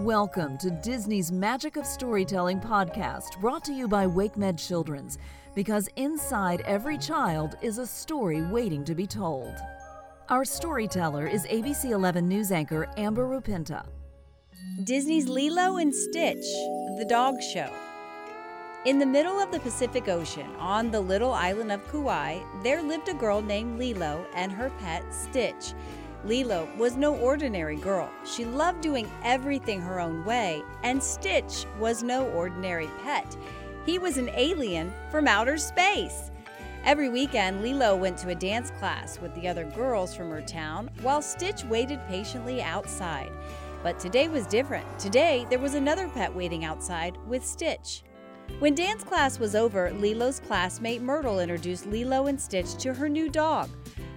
Welcome to Disney's Magic of Storytelling podcast, brought to you by WakeMed Children's, because inside every child is a story waiting to be told. Our storyteller is ABC 11 news anchor Amber Rupinta. Disney's Lilo and Stitch, the dog show. In the middle of the Pacific Ocean, on the little island of Kauai, there lived a girl named Lilo and her pet Stitch. Lilo was no ordinary girl. She loved doing everything her own way, and Stitch was no ordinary pet. He was an alien from outer space. Every weekend, Lilo went to a dance class with the other girls from her town, while Stitch waited patiently outside. But today was different. Today, there was another pet waiting outside with Stitch. When dance class was over, Lilo's classmate Myrtle introduced Lilo and Stitch to her new dog.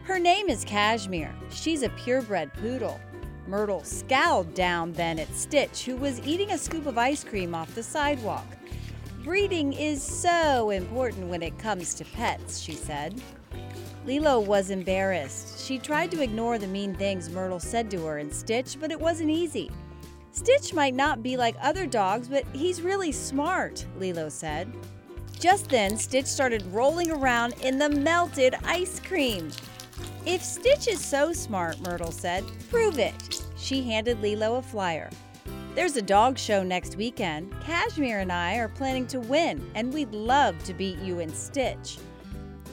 Her name is Kashmir. She's a purebred poodle. Myrtle scowled down then at Stitch, who was eating a scoop of ice cream off the sidewalk. "Breeding is so important when it comes to pets," she said. Lilo was embarrassed. She tried to ignore the mean things Myrtle said to her and Stitch, but it wasn't easy. "Stitch might not be like other dogs, but he's really smart," Lilo said. Just then, Stitch started rolling around in the melted ice cream. "If Stitch is so smart," Myrtle said, "prove it." She handed Lilo a flyer. "There's a dog show next weekend. Kashmir and I are planning to win, and we'd love to beat you and Stitch."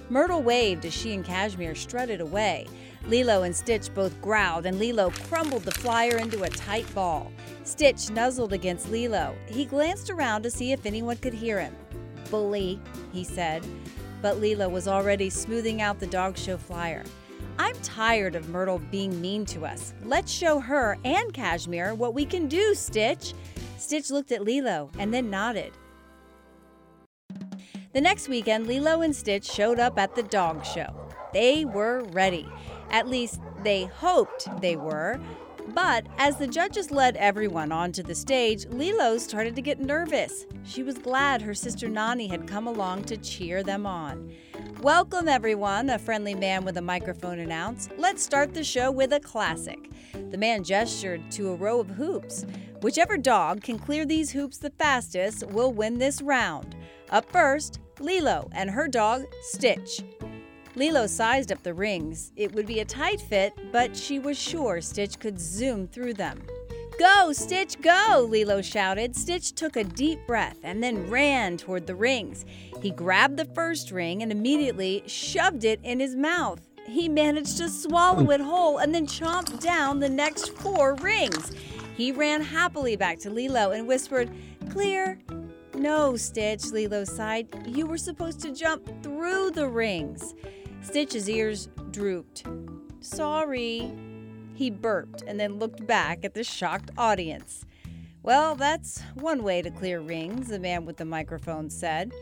Myrtle waved as she and Kashmir strutted away. Lilo and Stitch both growled, and Lilo crumbled the flyer into a tight ball. Stitch nuzzled against Lilo. He glanced around to see if anyone could hear him. "Bully," he said. But Lilo was already smoothing out the dog show flyer. "I'm tired of Myrtle being mean to us. Let's show her and Kashmir what we can do, Stitch." Stitch looked at Lilo and then nodded. The next weekend, Lilo and Stitch showed up at the dog show. They were ready. At least, they hoped they were. But as the judges led everyone onto the stage, Lilo started to get nervous. She was glad her sister Nani had come along to cheer them on. "Welcome, everyone," a friendly man with a microphone announced. "Let's start the show with a classic." The man gestured to a row of hoops. "Whichever dog can clear these hoops the fastest will win this round. Up first, Lilo and her dog, Stitch." Lilo sized up the rings. It would be a tight fit, but she was sure Stitch could zoom through them. "Go, Stitch, go!" Lilo shouted. Stitch took a deep breath and then ran toward the rings. He grabbed the first ring and immediately shoved it in his mouth. He managed to swallow it whole and then chomped down the next 4 rings. He ran happily back to Lilo and whispered, "Clear." "No, Stitch," Lilo sighed. "You were supposed to jump through the rings." Stitch's ears drooped. "Sorry." He burped and then looked back at the shocked audience. "Well, that's one way to clear rings," the man with the microphone said.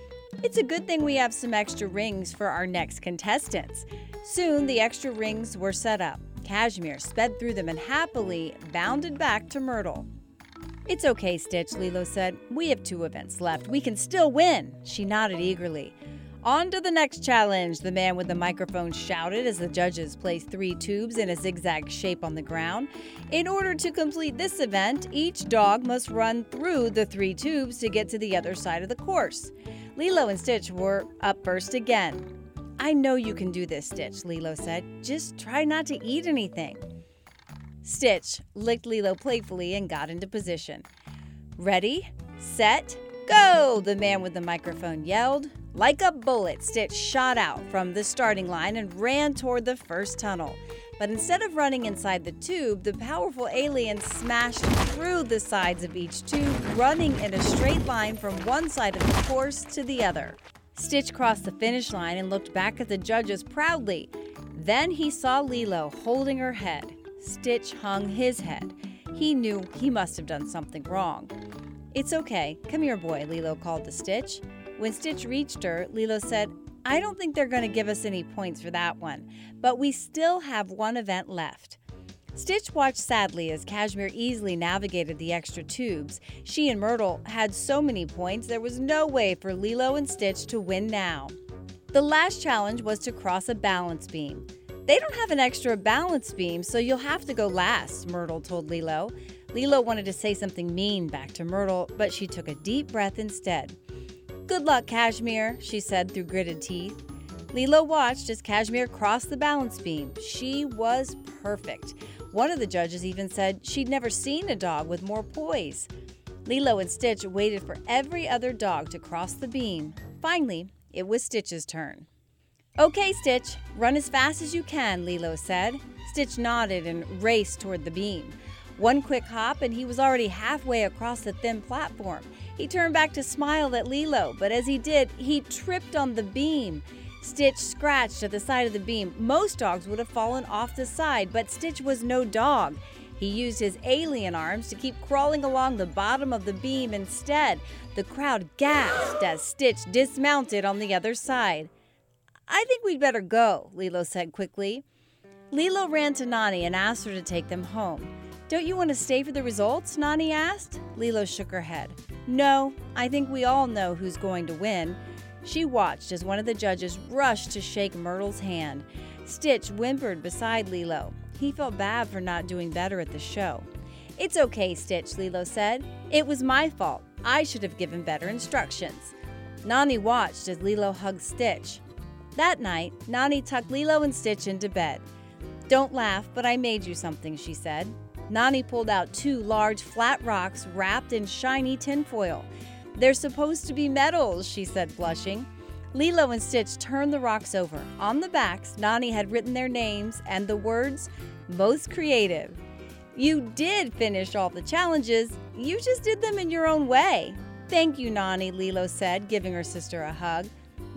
"It's a good thing we have some extra rings for our next contestants." Soon, the extra rings were set up. Kashmir sped through them and happily bounded back to Myrtle. "It's okay, Stitch," Lilo said. "We have 2 events left. We can still win." She nodded eagerly. "On to the next challenge," the man with the microphone shouted as the judges placed 3 tubes in a zigzag shape on the ground. "In order to complete this event, each dog must run through the 3 tubes to get to the other side of the course." Lilo and Stitch were up first again. "I know you can do this, Stitch," Lilo said. "Just try not to eat anything." Stitch licked Lilo playfully and got into position. "Ready, set, go!" the man with the microphone yelled. Like a bullet, Stitch shot out from the starting line and ran toward the first tunnel. But instead of running inside the tube, the powerful alien smashed through the sides of each tube, running in a straight line from one side of the course to the other. Stitch crossed the finish line and looked back at the judges proudly. Then he saw Lilo holding her head. Stitch hung his head. He knew he must have done something wrong. "It's okay. Come here, boy," Lilo called to Stitch. When Stitch reached her, Lilo said, "I don't think they're going to give us any points for that one, but we still have one event left." Stitch watched sadly as Kashmir easily navigated the extra tubes. She and Myrtle had so many points, there was no way for Lilo and Stitch to win now. The last challenge was to cross a balance beam. "They don't have an extra balance beam, so you'll have to go last," Myrtle told Lilo. Lilo wanted to say something mean back to Myrtle, but she took a deep breath instead. "Good luck, Kashmir," she said through gritted teeth. Lilo watched as Kashmir crossed the balance beam. She was perfect. One of the judges even said she'd never seen a dog with more poise. Lilo and Stitch waited for every other dog to cross the beam. Finally, it was Stitch's turn. "Okay, Stitch, run as fast as you can," Lilo said. Stitch nodded and raced toward the beam. One quick hop and he was already halfway across the thin platform. He turned back to smile at Lilo, but as he did, he tripped on the beam. Stitch scratched at the side of the beam. Most dogs would have fallen off the side, but Stitch was no dog. He used his alien arms to keep crawling along the bottom of the beam instead. The crowd gasped as Stitch dismounted on the other side. "I think we'd better go," Lilo said quickly. Lilo ran to Nani and asked her to take them home. "Don't you want to stay for the results?" Nani asked. Lilo shook her head. "No, I think we all know who's going to win." She watched as one of the judges rushed to shake Myrtle's hand. Stitch whimpered beside Lilo. He felt bad for not doing better at the show. "It's okay, Stitch," Lilo said. "It was my fault. I should have given better instructions." Nani watched as Lilo hugged Stitch. That night, Nani tucked Lilo and Stitch into bed. "Don't laugh, but I made you something," she said. Nani pulled out two large flat rocks wrapped in shiny tinfoil. "They're supposed to be medals," she said, blushing. Lilo and Stitch turned the rocks over. On the backs, Nani had written their names and the words, "Most Creative." "You did finish all the challenges. You just did them in your own way." "Thank you, Nani," Lilo said, giving her sister a hug.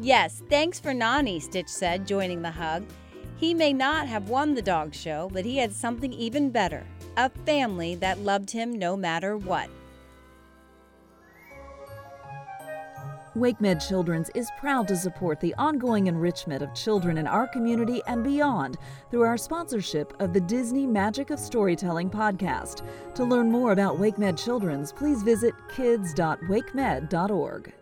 "Yes, thanks for Nani," Stitch said, joining the hug. He may not have won the dog show, but he had something even better. A family that loved him no matter what. WakeMed Children's is proud to support the ongoing enrichment of children in our community and beyond through our sponsorship of the Disney Magic of Storytelling podcast. To learn more about WakeMed Children's, please visit kids.wakemed.org.